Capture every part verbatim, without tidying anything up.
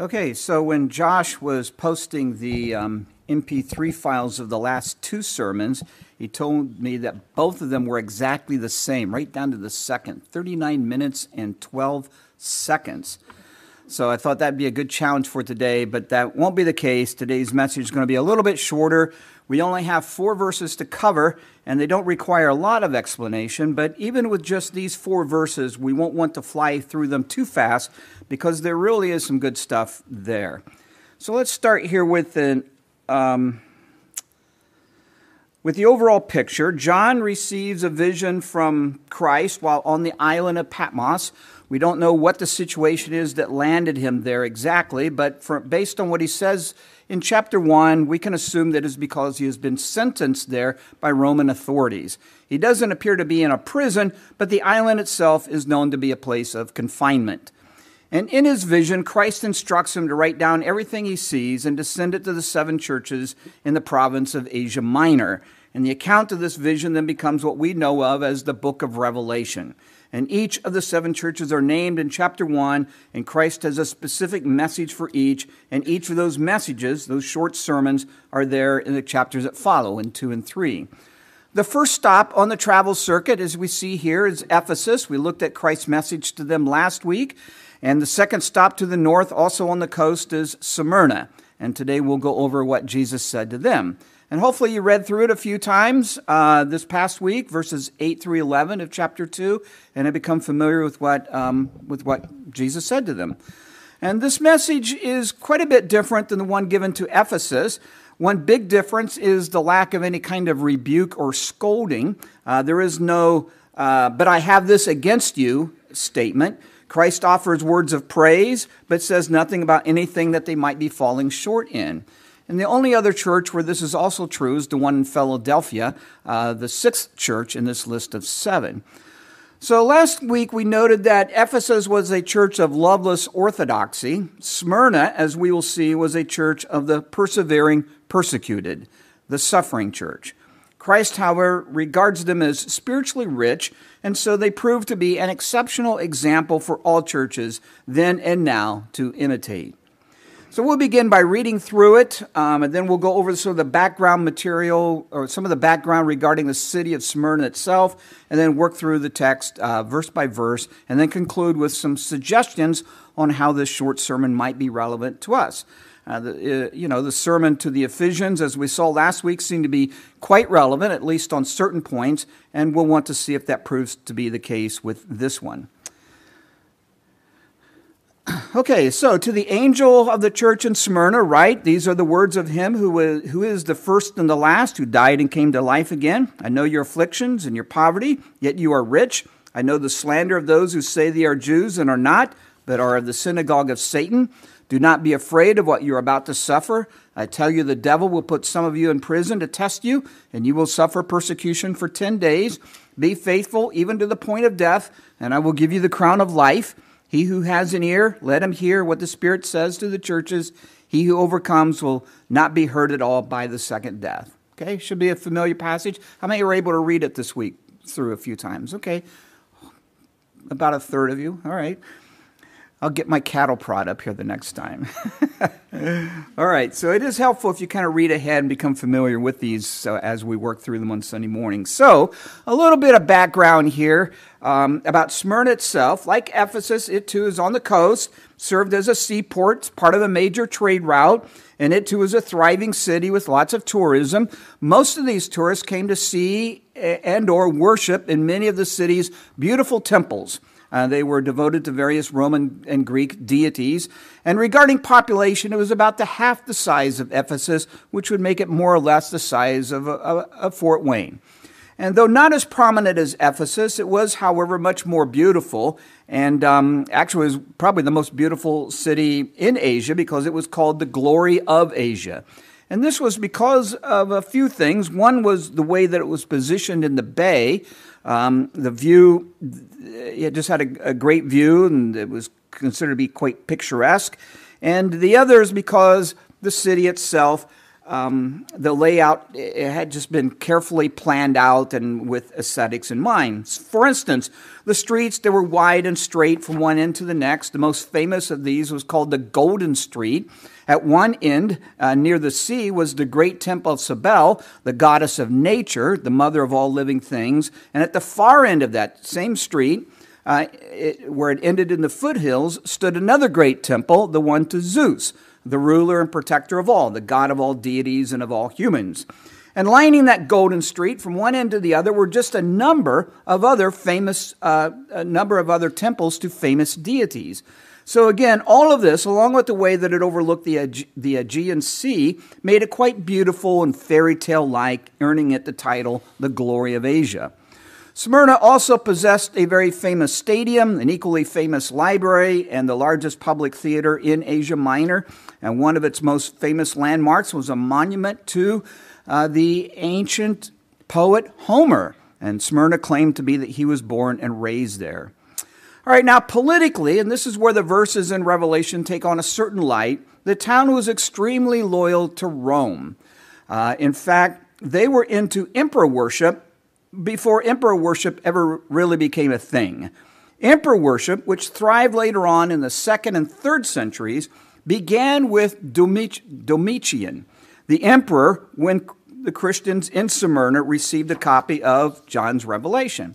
Okay, so when Josh was posting the um, M P three files of the last two sermons, he told me that both of them were exactly the same, right down to the second, thirty-nine minutes and twelve seconds. So I thought that'd be a good challenge for today, but that won't be the case. Today's message is going to be a little bit shorter. We only have four verses to cover, and they don't require a lot of explanation, but even with just these four verses, we won't want to fly through them too fast because there really is some good stuff there. So let's start here with, an, um, with the overall picture. John receives a vision from Christ while on the island of Patmos. We don't know what the situation is that landed him there exactly, but for, based on what he says in chapter one, we can assume that it's because he has been sentenced there by Roman authorities. He doesn't appear to be in a prison, but the island itself is known to be a place of confinement. And in his vision, Christ instructs him to write down everything he sees and to send it to the seven churches in the province of Asia Minor. And the account of this vision then becomes what we know of as the book of Revelation. And each of the seven churches are named in chapter one, and Christ has a specific message for each, and each of those messages, those short sermons, are there in the chapters that follow in two and three. The first stop on the travel circuit, as we see here, is Ephesus. We looked at Christ's message to them last week, and the second stop to the north, also on the coast, is Smyrna. And today we'll go over what Jesus said to them. And hopefully you read through it a few times uh, this past week, verses eight through eleven of chapter two, and have become familiar with what, um, with what Jesus said to them. And this message is quite a bit different than the one given to Ephesus. One big difference is the lack of any kind of rebuke or scolding. Uh, there is no, uh, but I have this against you statement. Christ offers words of praise, but says nothing about anything that they might be falling short in. And the only other church where this is also true is the one in Philadelphia, uh, the sixth church in this list of seven. So last week we noted that Ephesus was a church of loveless orthodoxy. Smyrna, as we will see, was a church of the persevering persecuted, the suffering church. Christ, however, regards them as spiritually rich, and so they prove to be an exceptional example for all churches then and now to imitate. So we'll begin by reading through it, um, and then we'll go over some of the background material or some of the background regarding the city of Smyrna itself, and then work through the text uh, verse by verse, and then conclude with some suggestions on how this short sermon might be relevant to us. Uh, the, uh, you know, the sermon to the Ephesians, as we saw last week, seemed to be quite relevant, at least on certain points, and we'll want to see if that proves to be the case with this one. Okay, so to the angel of the church in Smyrna, right? These are the words of him who is, who is the first and the last, who died and came to life again. I know your afflictions and your poverty, yet you are rich. I know the slander of those who say they are Jews and are not, but are of the synagogue of Satan. Do not be afraid of what you're about to suffer. I tell you, the devil will put some of you in prison to test you, and you will suffer persecution for ten days. Be faithful even to the point of death, and I will give you the crown of life. He who has an ear, let him hear what the Spirit says to the churches. He who overcomes will not be hurt at all by the second death. Okay, should be a familiar passage. How many were able to read it this week through a few times? Okay, about a third of you. All right. I'll get my cattle prod up here the next time. All right, so it is helpful if you kind of read ahead and become familiar with these uh, as we work through them on Sunday morning. So a little bit of background here um, about Smyrna itself. Like Ephesus, it too is on the coast, served as a seaport, part of a major trade route, and it too is a thriving city with lots of tourism. Most of these tourists came to see and or worship in many of the city's beautiful temples. Uh, they were devoted to various Roman and Greek deities. And regarding population, it was about the half the size of Ephesus, which would make it more or less the size of, of, of Fort Wayne. And though not as prominent as Ephesus, it was, however, much more beautiful. And um, actually, was probably the most beautiful city in Asia because it was called the Glory of Asia. And this was because of a few things. One was the way that it was positioned in the bay. Um, the view, it just had a, a great view, and it was considered to be quite picturesque. And the other is because the city itself Um, the layout it had just been carefully planned out and with aesthetics in mind. For instance, the streets, they were wide and straight from one end to the next. The most famous of these was called the Golden Street. At one end, uh, near the sea, was the great temple of Cybele, the goddess of nature, the mother of all living things. And at the far end of that same street, uh, it, where it ended in the foothills, stood another great temple, the one to Zeus, the ruler and protector of all, the god of all deities and of all humans. And lining that Golden Street from one end to the other were just a number of other famous, uh, a number of other temples to famous deities. So again, all of this, along with the way that it overlooked the, Aege- the Aegean Sea, made it quite beautiful and fairy tale-like, earning it the title, The Glory of Asia. Smyrna also possessed a very famous stadium, an equally famous library, and the largest public theater in Asia Minor. And one of its most famous landmarks was a monument to uh, the ancient poet Homer. And Smyrna claimed to be that he was born and raised there. All right, now politically, and this is where the verses in Revelation take on a certain light, the town was extremely loyal to Rome. Uh, in fact, they were into emperor worship before emperor worship ever really became a thing. Emperor worship, which thrived later on in the second and third centuries, began with Domitian, the emperor, when the Christians in Smyrna received a copy of John's Revelation.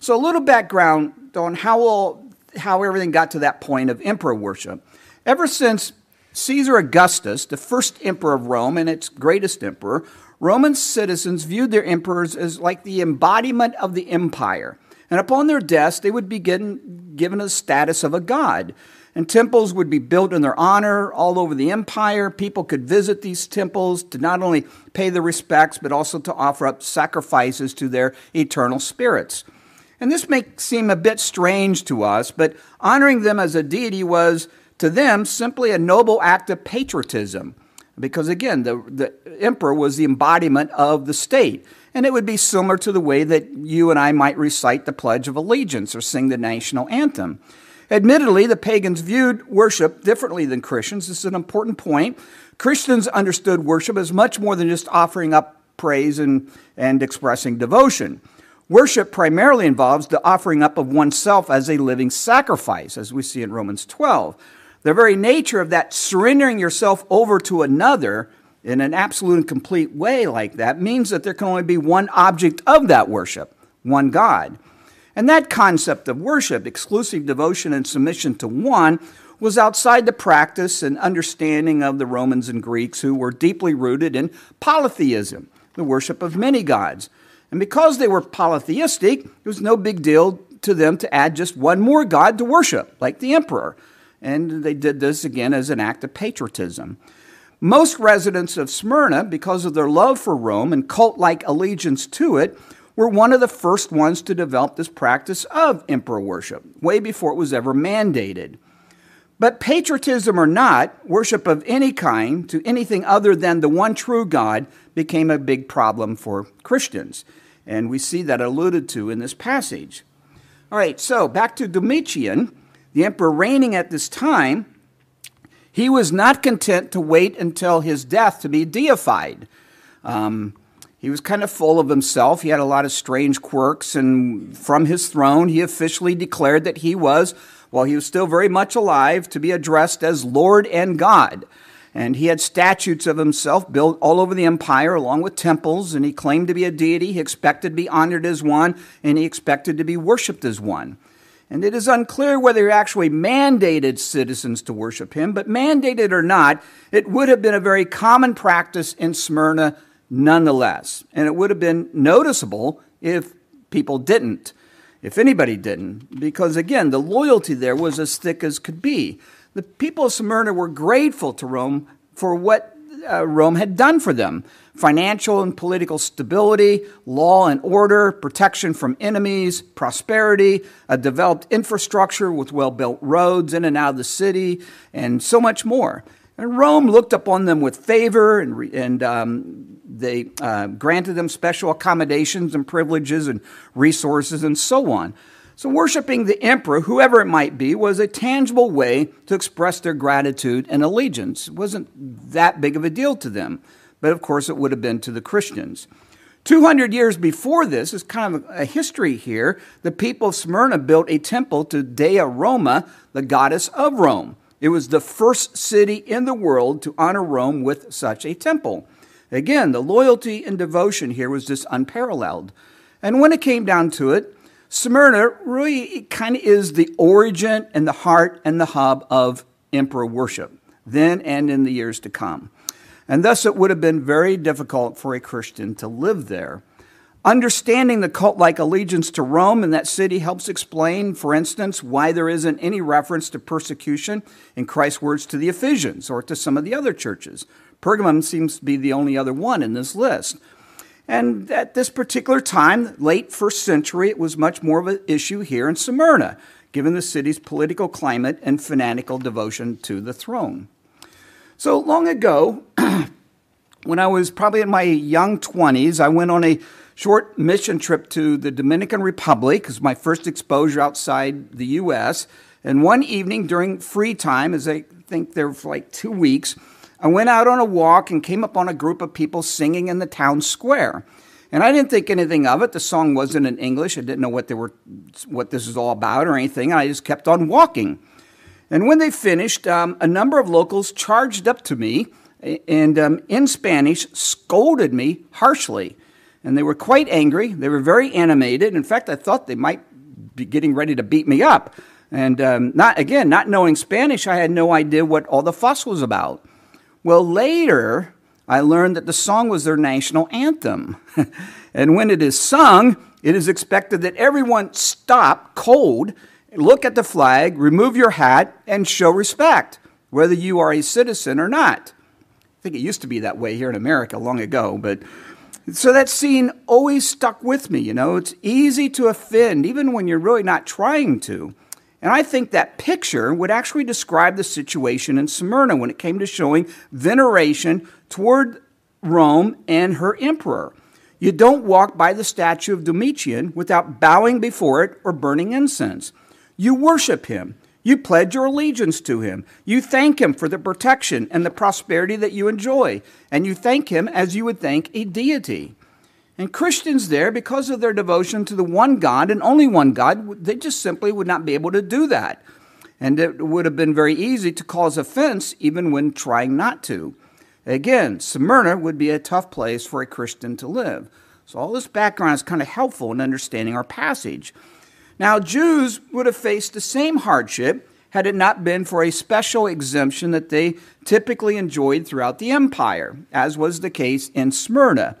So a little background on how, all, how everything got to that point of emperor worship. Ever since Caesar Augustus, the first emperor of Rome and its greatest emperor, Roman citizens viewed their emperors as like the embodiment of the empire. And upon their deaths, they would be given, given a status of a god. And temples would be built in their honor all over the empire. People could visit these temples to not only pay their respects, but also to offer up sacrifices to their eternal spirits. And this may seem a bit strange to us, but honoring them as a deity was, to them, simply a noble act of patriotism. Because again, the, the emperor was the embodiment of the state. And it would be similar to the way that you and I might recite the Pledge of Allegiance or sing the national anthem. Admittedly, the pagans viewed worship differently than Christians. This is an important point. Christians understood worship as much more than just offering up praise and, and expressing devotion. Worship primarily involves the offering up of oneself as a living sacrifice, as we see in Romans twelve. The very nature of that surrendering yourself over to another in an absolute and complete way like that means that there can only be one object of that worship, one God. And that concept of worship, exclusive devotion and submission to one, was outside the practice and understanding of the Romans and Greeks, who were deeply rooted in polytheism, the worship of many gods. And because they were polytheistic, it was no big deal to them to add just one more god to worship, like the emperor. And they did this, again, as an act of patriotism. Most residents of Smyrna, because of their love for Rome and cult-like allegiance to it, were one of the first ones to develop this practice of emperor worship, way before it was ever mandated. But patriotism or not, worship of any kind to anything other than the one true God became a big problem for Christians. And we see that alluded to in this passage. All right, so back to Domitian. The emperor reigning at this time, he was not content to wait until his death to be deified. Um, he was kind of full of himself. He had a lot of strange quirks, and from his throne, he officially declared that he was, while he was still very much alive, to be addressed as Lord and God. And he had statues of himself built all over the empire, along with temples, and he claimed to be a deity. He expected to be honored as one, and he expected to be worshipped as one. And it is unclear whether he actually mandated citizens to worship him, but mandated or not, it would have been a very common practice in Smyrna nonetheless. And it would have been noticeable if people didn't, if anybody didn't, because again, the loyalty there was as thick as could be. The people of Smyrna were grateful to Rome for what Uh, Rome had done for them: financial and political stability, law and order, protection from enemies, prosperity, a developed infrastructure with well-built roads in and out of the city, and so much more. And Rome looked upon them with favor, and, re- and um, they uh, granted them special accommodations and privileges and resources and so on. So worshiping the emperor, whoever it might be, was a tangible way to express their gratitude and allegiance. It wasn't that big of a deal to them. but of course it would have been to the Christians. two hundred years before this, is kind of a history here, the people of Smyrna built a temple to Dea Roma, the goddess of Rome. It was the first city in the world to honor Rome with such a temple. Again, the loyalty and devotion here was just unparalleled. And when it came down to it, Smyrna really kind of is the origin and the heart and the hub of emperor worship, then and in the years to come. And thus it would have been very difficult for a Christian to live there. Understanding the cult-like allegiance to Rome in that city helps explain, for instance, why there isn't any reference to persecution in Christ's words to the Ephesians or to some of the other churches. Pergamum seems to be the only other one in this list. And at this particular time, late first century, it was much more of an issue here in Smyrna, given the city's political climate and fanatical devotion to the throne. So long ago, when I was probably in my young twenties, I went on a short mission trip to the Dominican Republic. It was my first exposure outside the U S And one evening during free time, as I think there for like two weeks, I went out on a walk and came upon a group of people singing in the town square. And I didn't think anything of it. The song wasn't in English. I didn't know what they were, what this was all about or anything. I just kept on walking. And when they finished, um, a number of locals charged up to me and um, in Spanish scolded me harshly. And they were quite angry. They were very animated. In fact, I thought they might be getting ready to beat me up. And um, not again, not knowing Spanish, I had no idea what all the fuss was about. Well, later, I learned that the song was their national anthem. And when it is sung, it is expected that everyone stop cold, look at the flag, remove your hat, and show respect, whether you are a citizen or not. I think it used to be that way here in America long ago. But so that scene always stuck with me, you know. It's easy to offend, even when you're really not trying to. And I think that picture would actually describe the situation in Smyrna when it came to showing veneration toward Rome and her emperor. You don't walk by the statue of Domitian without bowing before it or burning incense. You worship him. You pledge your allegiance to him. You thank him for the protection and the prosperity that you enjoy. And you thank him as you would thank a deity. And Christians there, because of their devotion to the one God and only one God, they just simply would not be able to do that. And it would have been very easy to cause offense even when trying not to. Again, Smyrna would be a tough place for a Christian to live. So all this background is kind of helpful in understanding our passage. Now, Jews would have faced the same hardship had it not been for a special exemption that they typically enjoyed throughout the empire, as was the case in Smyrna.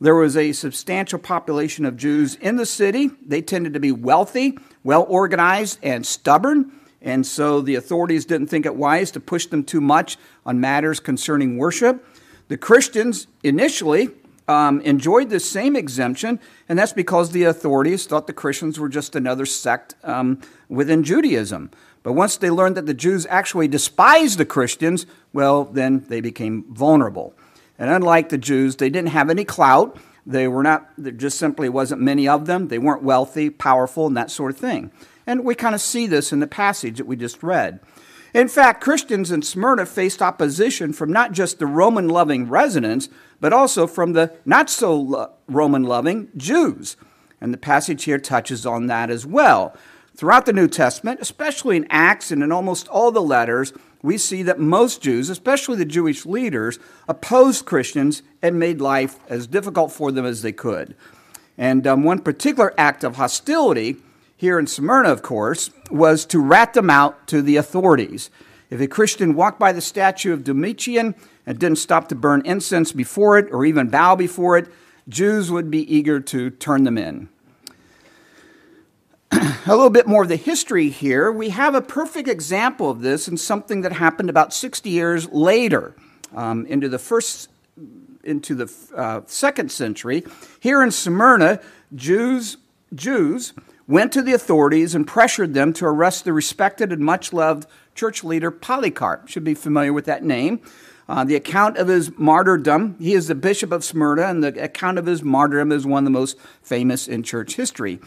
There was a substantial population of Jews in the city. They tended to be wealthy, well-organized, and stubborn, and so the authorities didn't think it wise to push them too much on matters concerning worship. The Christians initially um, enjoyed the same exemption, and that's because the authorities thought the Christians were just another sect um, within Judaism. But once they learned that the Jews actually despised the Christians, well, then they became vulnerable. And unlike the Jews, they didn't have any clout. They were not, there just simply wasn't many of them. They weren't wealthy, powerful, and that sort of thing. And we kind of see this in the passage that we just read. In fact, Christians in Smyrna faced opposition from not just the Roman-loving residents, but also from the not-so-Roman-loving Jews. And the passage here touches on that as well. Throughout the New Testament, especially in Acts and in almost all the letters, we see that most Jews, especially the Jewish leaders, opposed Christians and made life as difficult for them as they could. And um, one particular act of hostility, here in Smyrna, of course, was to rat them out to the authorities. If a Christian walked by the statue of Domitian and didn't stop to burn incense before it or even bow before it, Jews would be eager to turn them in. A little bit more of the history here. We have a perfect example of this in something that happened about sixty years later, um, into the first, into the uh, second century. Here in Smyrna, Jews, Jews went to the authorities and pressured them to arrest the respected and much-loved church leader Polycarp. Should be familiar with that name. Uh, the account of his martyrdom, he is the bishop of Smyrna, and the account of his martyrdom is one of the most famous in church history.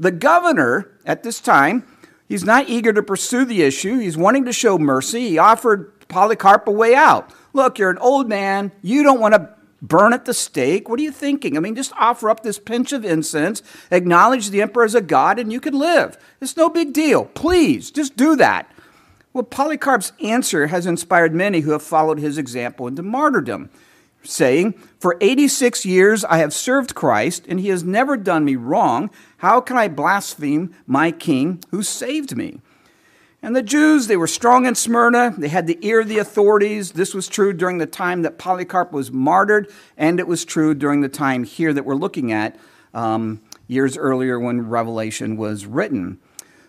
The governor, at this time, he's not eager to pursue the issue. He's wanting to show mercy. He offered Polycarp a way out. Look, you're an old man. You don't want to burn at the stake? What are you thinking? I mean, just offer up this pinch of incense, acknowledge the emperor as a god, and you could live. It's no big deal. Please, just do that. Well, Polycarp's answer has inspired many who have followed his example into martyrdom, saying, "For eighty-six years I have served Christ, and he has never done me wrong. How can I blaspheme my king who saved me?" And the Jews, they were strong in Smyrna. They had the ear of the authorities. This was true during the time that Polycarp was martyred, and it was true during the time here that we're looking at, um, years earlier when Revelation was written.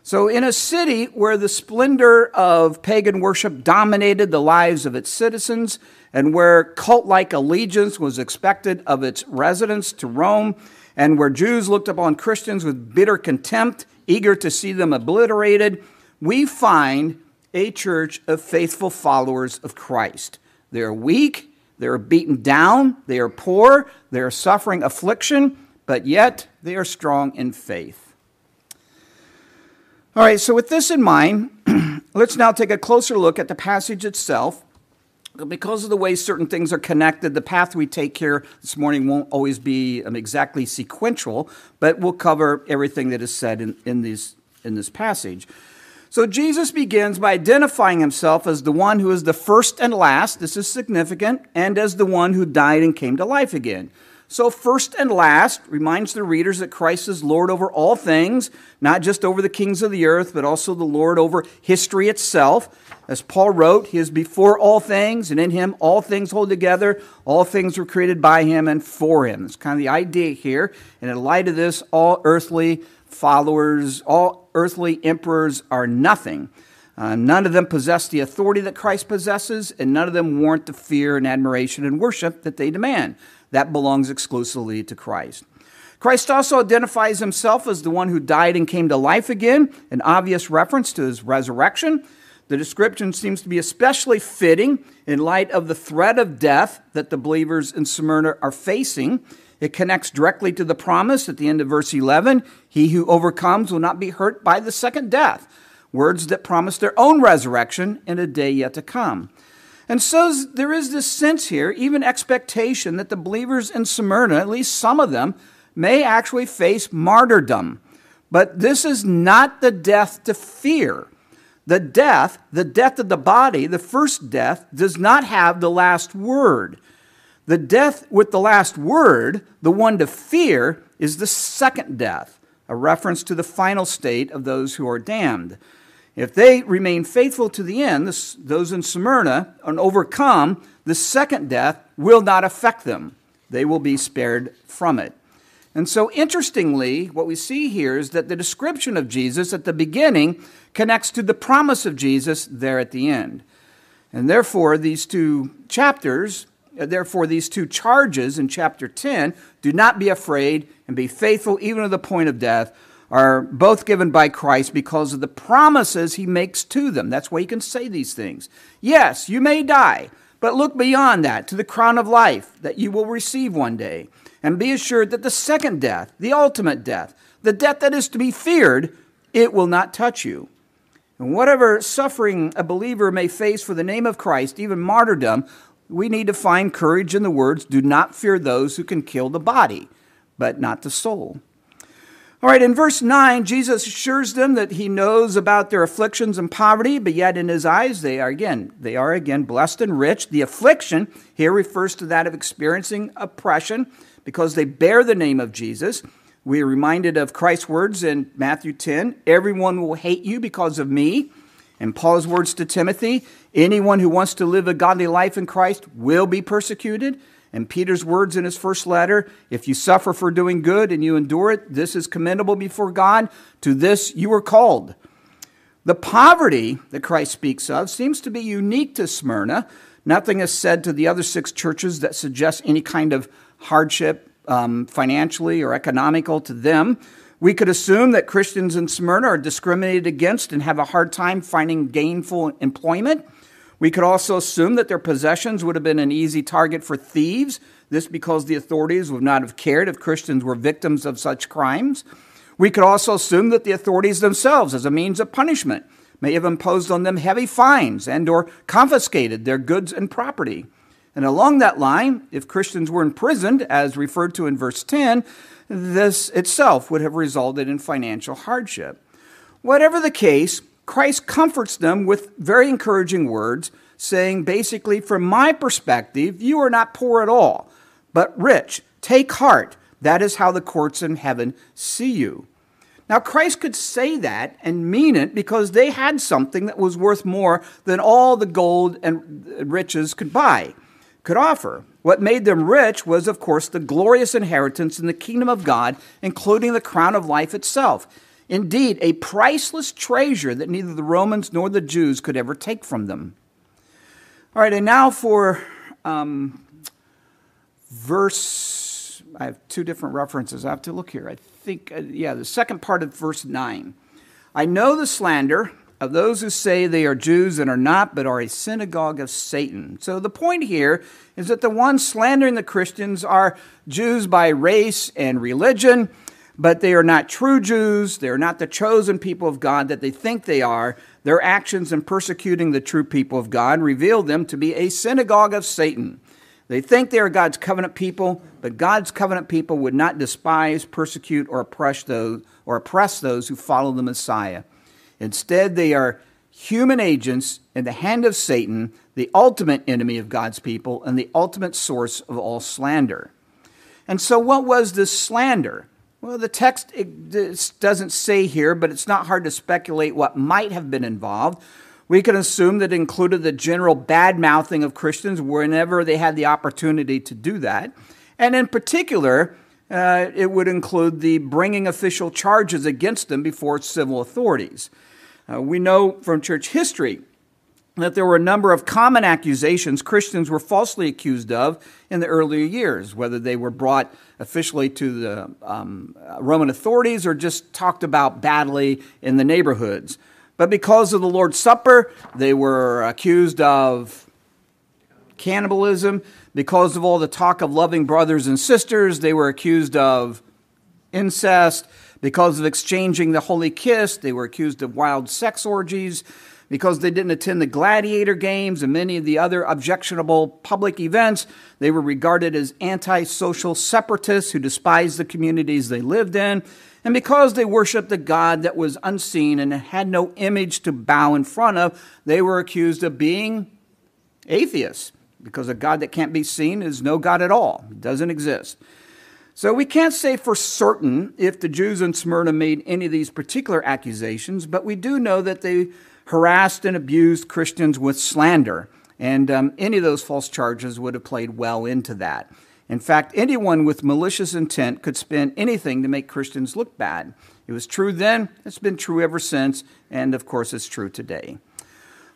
So in a city where the splendor of pagan worship dominated the lives of its citizens, and where cult-like allegiance was expected of its residents to Rome, and where Jews looked upon Christians with bitter contempt, eager to see them obliterated, we find a church of faithful followers of Christ. They are weak, they are beaten down, they are poor, they are suffering affliction, but yet they are strong in faith. All right, so with this in mind, let's now take a closer look at the passage itself. Because of the way certain things are connected, the path we take here this morning won't always be exactly sequential, but we'll cover everything that is said in, in, these, in this passage. So Jesus begins by identifying himself as the one who is the first and last, this is significant, and as the one who died and came to life again. So first and last reminds the readers that Christ is Lord over all things, not just over the kings of the earth, but also the Lord over history itself. As Paul wrote, he is before all things, and in him all things hold together. All things were created by him and for him. That's kind of the idea here. And in light of this, all earthly followers, all earthly emperors are nothing. Uh, none of them possess the authority that Christ possesses, and none of them warrant the fear and admiration and worship that they demand. That belongs exclusively to Christ. Christ also identifies himself as the one who died and came to life again, an obvious reference to his resurrection. The description seems to be especially fitting in light of the threat of death that the believers in Smyrna are facing. It connects directly to the promise at the end of verse eleven, "He who overcomes will not be hurt by the second death," words that promise their own resurrection in a day yet to come. And so there is this sense here, even expectation, that the believers in Smyrna, at least some of them, may actually face martyrdom. But this is not the death to fear. The death, the death of the body, the first death, does not have the last word. The death with the last word, the one to fear, is the second death, a reference to the final state of those who are damned. If they remain faithful to the end, this, those in Smyrna, and overcome, the second death will not affect them. They will be spared from it. And so interestingly, what we see here is that the description of Jesus at the beginning connects to the promise of Jesus there at the end. And therefore, these two chapters... Therefore, these two charges in chapter ten, "Do not be afraid and be faithful even to the point of death," are both given by Christ because of the promises he makes to them. That's why he can say these things. Yes, you may die, but look beyond that to the crown of life that you will receive one day. And be assured that the second death, the ultimate death, the death that is to be feared, it will not touch you. And whatever suffering a believer may face for the name of Christ, even martyrdom, we need to find courage in the words, "Do not fear those who can kill the body, but not the soul." All right, in verse nine, Jesus assures them that he knows about their afflictions and poverty, but yet in his eyes they are again, they are again blessed and rich. The affliction here refers to that of experiencing oppression because they bear the name of Jesus. We are reminded of Christ's words in Matthew ten, "Everyone will hate you because of me." And Paul's words to Timothy, "Anyone who wants to live a godly life in Christ will be persecuted." And Peter's words in his first letter, "If you suffer for doing good and you endure it, this is commendable before God. To this you are called." The poverty that Christ speaks of seems to be unique to Smyrna. Nothing is said to the other six churches that suggests any kind of hardship um, financially or economical to them. We could assume that Christians in Smyrna are discriminated against and have a hard time finding gainful employment. We could also assume that their possessions would have been an easy target for thieves, this because the authorities would not have cared if Christians were victims of such crimes. We could also assume that the authorities themselves, as a means of punishment, may have imposed on them heavy fines and or confiscated their goods and property. And along that line, if Christians were imprisoned, as referred to in verse ten, this itself would have resulted in financial hardship. Whatever the case, Christ comforts them with very encouraging words, saying basically, from my perspective, you are not poor at all, but rich. Take heart. That is how the courts in heaven see you. Now, Christ could say that and mean it because they had something that was worth more than all the gold and riches could buy, could offer. What made them rich was, of course, the glorious inheritance in the kingdom of God, including the crown of life itself. Indeed, a priceless treasure that neither the Romans nor the Jews could ever take from them. All right, and now for um, verse, I have two different references. I have to look here. I think, uh, yeah, the second part of verse nine. I know the slander of those who say they are Jews and are not, but are a synagogue of Satan. So the point here is that the ones slandering the Christians are Jews by race and religion, but they are not true Jews. They are not the chosen people of God that they think they are. Their actions in persecuting the true people of God reveal them to be a synagogue of Satan. They think they are God's covenant people, but God's covenant people would not despise, persecute, or oppress those, or oppress those who follow the Messiah. Instead, they are human agents in the hand of Satan, the ultimate enemy of God's people and the ultimate source of all slander. And so what was this slander? Well, the text it doesn't say here, but it's not hard to speculate what might have been involved. We can assume that it included the general bad-mouthing of Christians whenever they had the opportunity to do that. And in particular, uh, it would include the bringing official charges against them before civil authorities. Uh, we know from church history that there were a number of common accusations Christians were falsely accused of in the earlier years, whether they were brought officially to the um, Roman authorities or just talked about badly in the neighborhoods. But because of the Lord's Supper, they were accused of cannibalism. Because of all the talk of loving brothers and sisters, they were accused of incest. Because of exchanging the holy kiss, they were accused of wild sex orgies. Because they didn't attend the gladiator games and many of the other objectionable public events, they were regarded as anti-social separatists who despised the communities they lived in. And because they worshiped a God that was unseen and had no image to bow in front of, they were accused of being atheists, because a God that can't be seen is no God at all. It doesn't exist. So we can't say for certain if the Jews in Smyrna made any of these particular accusations, but we do know that they harassed and abused Christians with slander, and um, any of those false charges would have played well into that. In fact, anyone with malicious intent could spin anything to make Christians look bad. It was true then, it's been true ever since, and of course it's true today.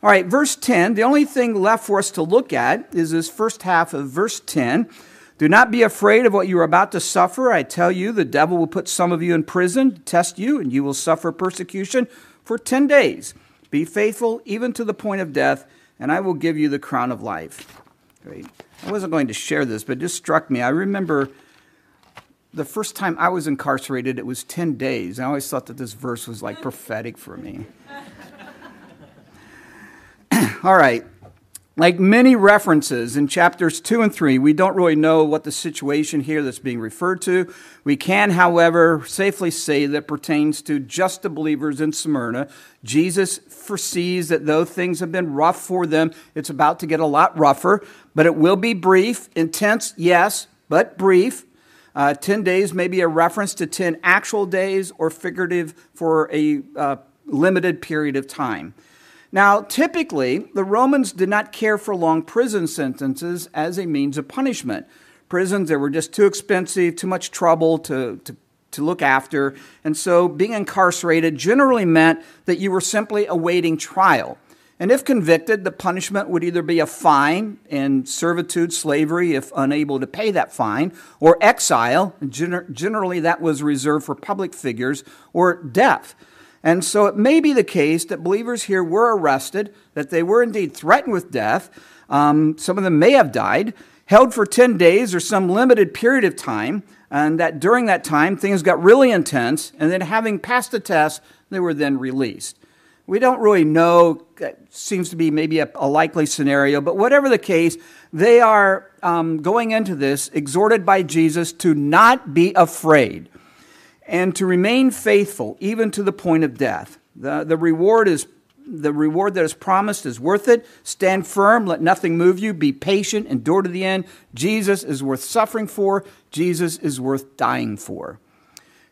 All right, verse ten, the only thing left for us to look at is this first half of verse ten. Do not be afraid of what you are about to suffer. I tell you, the devil will put some of you in prison, test you, and you will suffer persecution for ten days. Be faithful even to the point of death, and I will give you the crown of life. Great. I wasn't going to share this, but it just struck me. I remember the first time I was incarcerated, it was ten days. I always thought that this verse was like prophetic for me. All right. Like many references in chapters two and three, we don't really know what the situation here that's being referred to. We can, however, safely say that pertains to just the believers in Smyrna. Jesus foresees that though things have been rough for them, it's about to get a lot rougher, but it will be brief, intense, yes, but brief. Uh, ten days may be a reference to ten actual days or figurative for a uh, limited period of time. Now, typically, the Romans did not care for long prison sentences as a means of punishment. Prisons, they were just too expensive, too much trouble to, to, to look after. And so being incarcerated generally meant that you were simply awaiting trial. And if convicted, the punishment would either be a fine and servitude, slavery, if unable to pay that fine, or exile. Gen- generally, that was reserved for public figures, or death. And so it may be the case that believers here were arrested, that they were indeed threatened with death. Um, some of them may have died, held for ten days or some limited period of time, and that during that time, things got really intense, and then having passed the test, they were then released. We don't really know. It seems to be maybe a, a likely scenario, but whatever the case, they are um, going into this exhorted by Jesus to not be afraid and to remain faithful even to the point of death. The, the reward is the reward that is promised is worth it. Stand firm, let nothing move you, be patient, endure to the end. Jesus is worth suffering for. Jesus is worth dying for.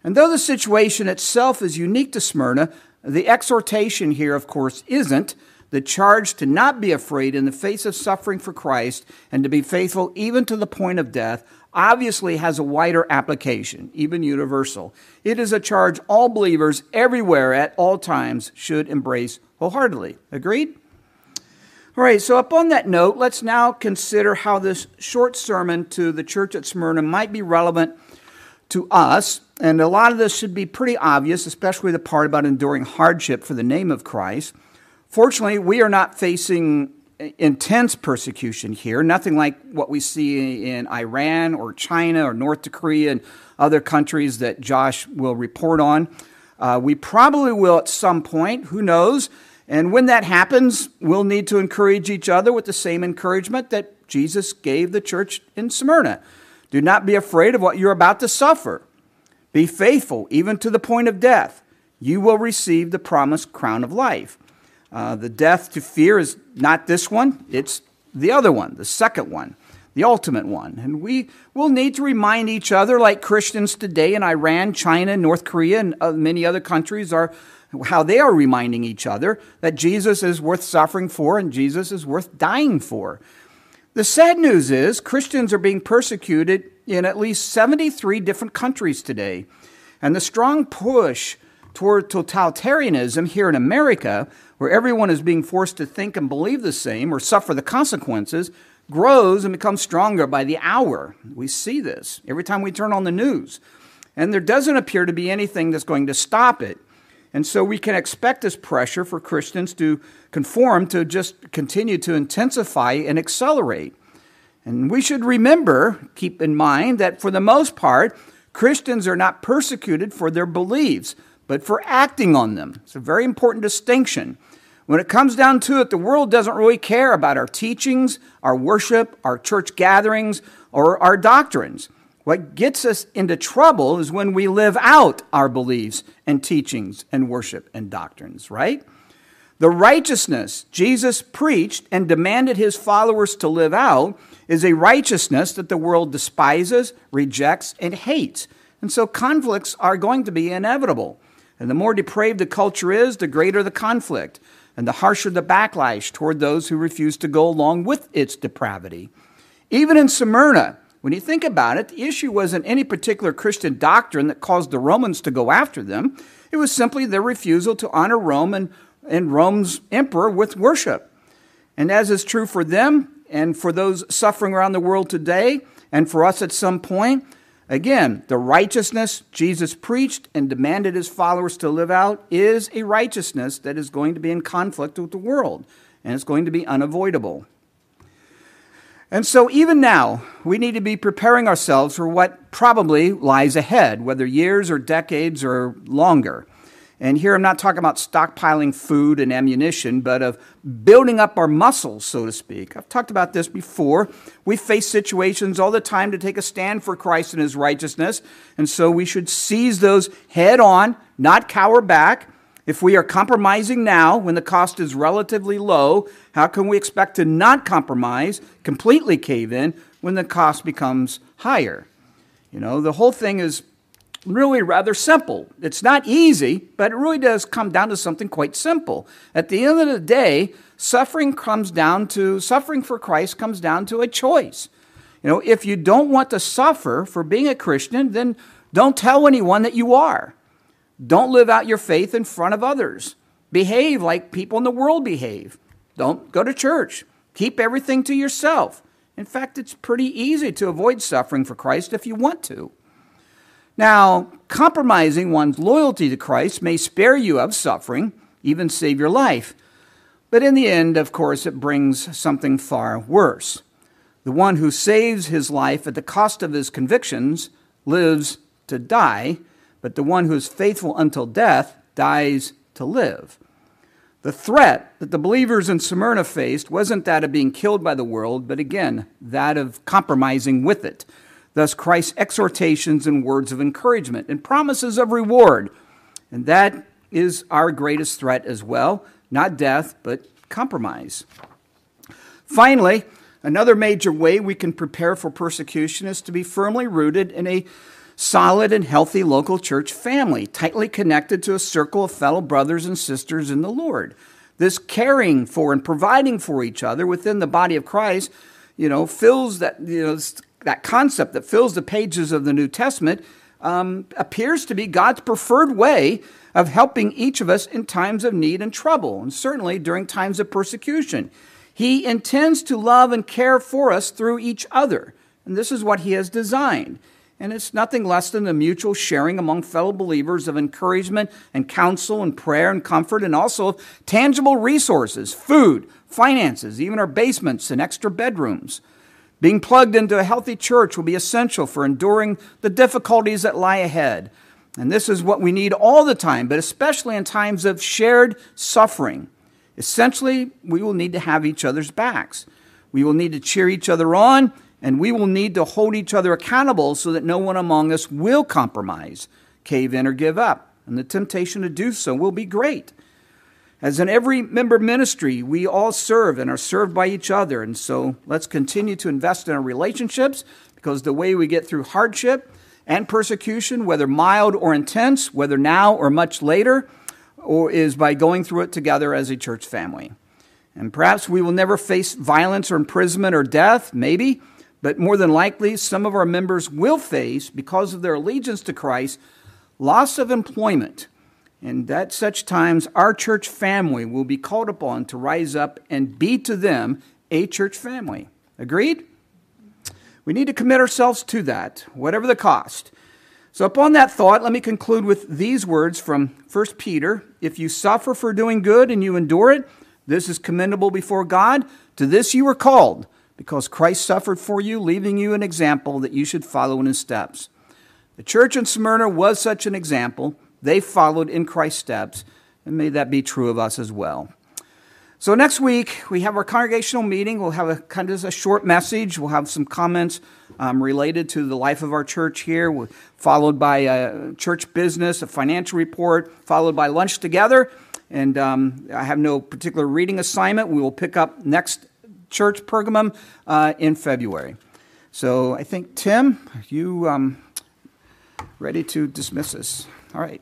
And though the situation itself is unique to Smyrna, the exhortation here, of course, isn't. The charge to not be afraid in the face of suffering for Christ and to be faithful even to the point of death obviously has a wider application, even universal. It is a charge all believers everywhere at all times should embrace wholeheartedly. Agreed? All right, so upon that note, let's now consider how this short sermon to the church at Smyrna might be relevant to us, and a lot of this should be pretty obvious, especially the part about enduring hardship for the name of Christ. Fortunately, we are not facing intense persecution here, nothing like what we see in Iran or China or North Korea and other countries that Josh will report on. Uh, we probably will at some point, who knows, and when that happens, we'll need to encourage each other with the same encouragement that Jesus gave the church in Smyrna. Do not be afraid of what you're about to suffer. Be faithful, even to the point of death. You will receive the promised crown of life. Uh, the death to fear is not this one. It's the other one, the second one, the ultimate one. And we will need to remind each other, like Christians today in Iran, China, North Korea, and many other countries, are how they are reminding each other that Jesus is worth suffering for and Jesus is worth dying for. The sad news is Christians are being persecuted in at least seventy-three different countries today. And the strong push toward totalitarianism here in America, where everyone is being forced to think and believe the same or suffer the consequences, grows and becomes stronger by the hour. We see this every time we turn on the news. And there doesn't appear to be anything that's going to stop it. And so we can expect this pressure for Christians to conform to just continue to intensify and accelerate. And we should remember, keep in mind, that for the most part, Christians are not persecuted for their beliefs, but for acting on them. It's a very important distinction. When it comes down to it, the world doesn't really care about our teachings, our worship, our church gatherings, or our doctrines. What gets us into trouble is when we live out our beliefs and teachings and worship and doctrines, right? The righteousness Jesus preached and demanded his followers to live out is a righteousness that the world despises, rejects, and hates. And so conflicts are going to be inevitable. And the more depraved the culture is, the greater the conflict, and the harsher the backlash toward those who refuse to go along with its depravity. Even in Smyrna, when you think about it, the issue wasn't any particular Christian doctrine that caused the Romans to go after them. It was simply their refusal to honor Rome and, and Rome's emperor with worship. And as is true for them and for those suffering around the world today and for us at some point, again, the righteousness Jesus preached and demanded his followers to live out is a righteousness that is going to be in conflict with the world, and it's going to be unavoidable. And so even now, we need to be preparing ourselves for what probably lies ahead, whether years or decades or longer. And here I'm not talking about stockpiling food and ammunition, but of building up our muscles, so to speak. I've talked about this before. We face situations all the time to take a stand for Christ and his righteousness, and so we should seize those head on, not cower back. If we are compromising now when the cost is relatively low, how can we expect to not compromise, completely cave in, when the cost becomes higher? You know, the whole thing is really rather simple. It's not easy, but it really does come down to something quite simple. At the end of the day, suffering comes down to, suffering for Christ comes down to a choice. You know, if you don't want to suffer for being a Christian, then don't tell anyone that you are. Don't live out your faith in front of others. Behave like people in the world behave. Don't go to church. Keep everything to yourself. In fact, it's pretty easy to avoid suffering for Christ if you want to. Now, compromising one's loyalty to Christ may spare you of suffering, even save your life. But in the end, of course, it brings something far worse. The one who saves his life at the cost of his convictions lives to die, but the one who is faithful until death dies to live. The threat that the believers in Smyrna faced wasn't that of being killed by the world, but again, that of compromising with it. Thus, Christ's exhortations and words of encouragement and promises of reward. And that is our greatest threat as well. Not death, but compromise. Finally, another major way we can prepare for persecution is to be firmly rooted in a solid and healthy local church family, tightly connected to a circle of fellow brothers and sisters in the Lord. This caring for and providing for each other within the body of Christ, you know, fills that, you know, that concept that fills the pages of the New Testament, um, appears to be God's preferred way of helping each of us in times of need and trouble, and certainly during times of persecution. He intends to love and care for us through each other, and this is what he has designed. And it's nothing less than the mutual sharing among fellow believers of encouragement and counsel and prayer and comfort, and also of tangible resources, food, finances, even our basements and extra bedrooms. Being plugged into a healthy church will be essential for enduring the difficulties that lie ahead. And this is what we need all the time, but especially in times of shared suffering. Essentially, we will need to have each other's backs. We will need to cheer each other on, and we will need to hold each other accountable so that no one among us will compromise, cave in, or give up. And the temptation to do so will be great. As in every member ministry, we all serve and are served by each other. And so let's continue to invest in our relationships, because the way we get through hardship and persecution, whether mild or intense, whether now or much later, or is by going through it together as a church family. And perhaps we will never face violence or imprisonment or death, maybe, but more than likely, some of our members will face, because of their allegiance to Christ, loss of employment. And at such times, our church family will be called upon to rise up and be to them a church family. Agreed? We need to commit ourselves to that, whatever the cost. So upon that thought, let me conclude with these words from First Peter. If you suffer for doing good and you endure it, this is commendable before God. To this you were called, because Christ suffered for you, leaving you an example that you should follow in his steps. The church in Smyrna was such an example. They followed in Christ's steps, and may that be true of us as well. So next week, we have our congregational meeting. We'll have a kind of a short message. We'll have some comments um, related to the life of our church here, we'll, followed by a church business, a financial report, followed by lunch together. And um, I have no particular reading assignment. We will pick up next church Pergamum uh, in February. So I think, Tim, are you um, ready to dismiss us? All right.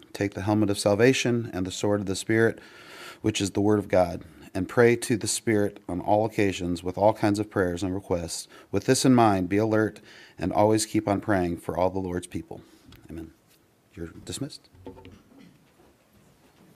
Take the helmet of salvation and the sword of the Spirit, which is the word of God, and pray to the Spirit on all occasions with all kinds of prayers and requests. With this in mind, be alert and always keep on praying for all the Lord's people. Amen. You're dismissed.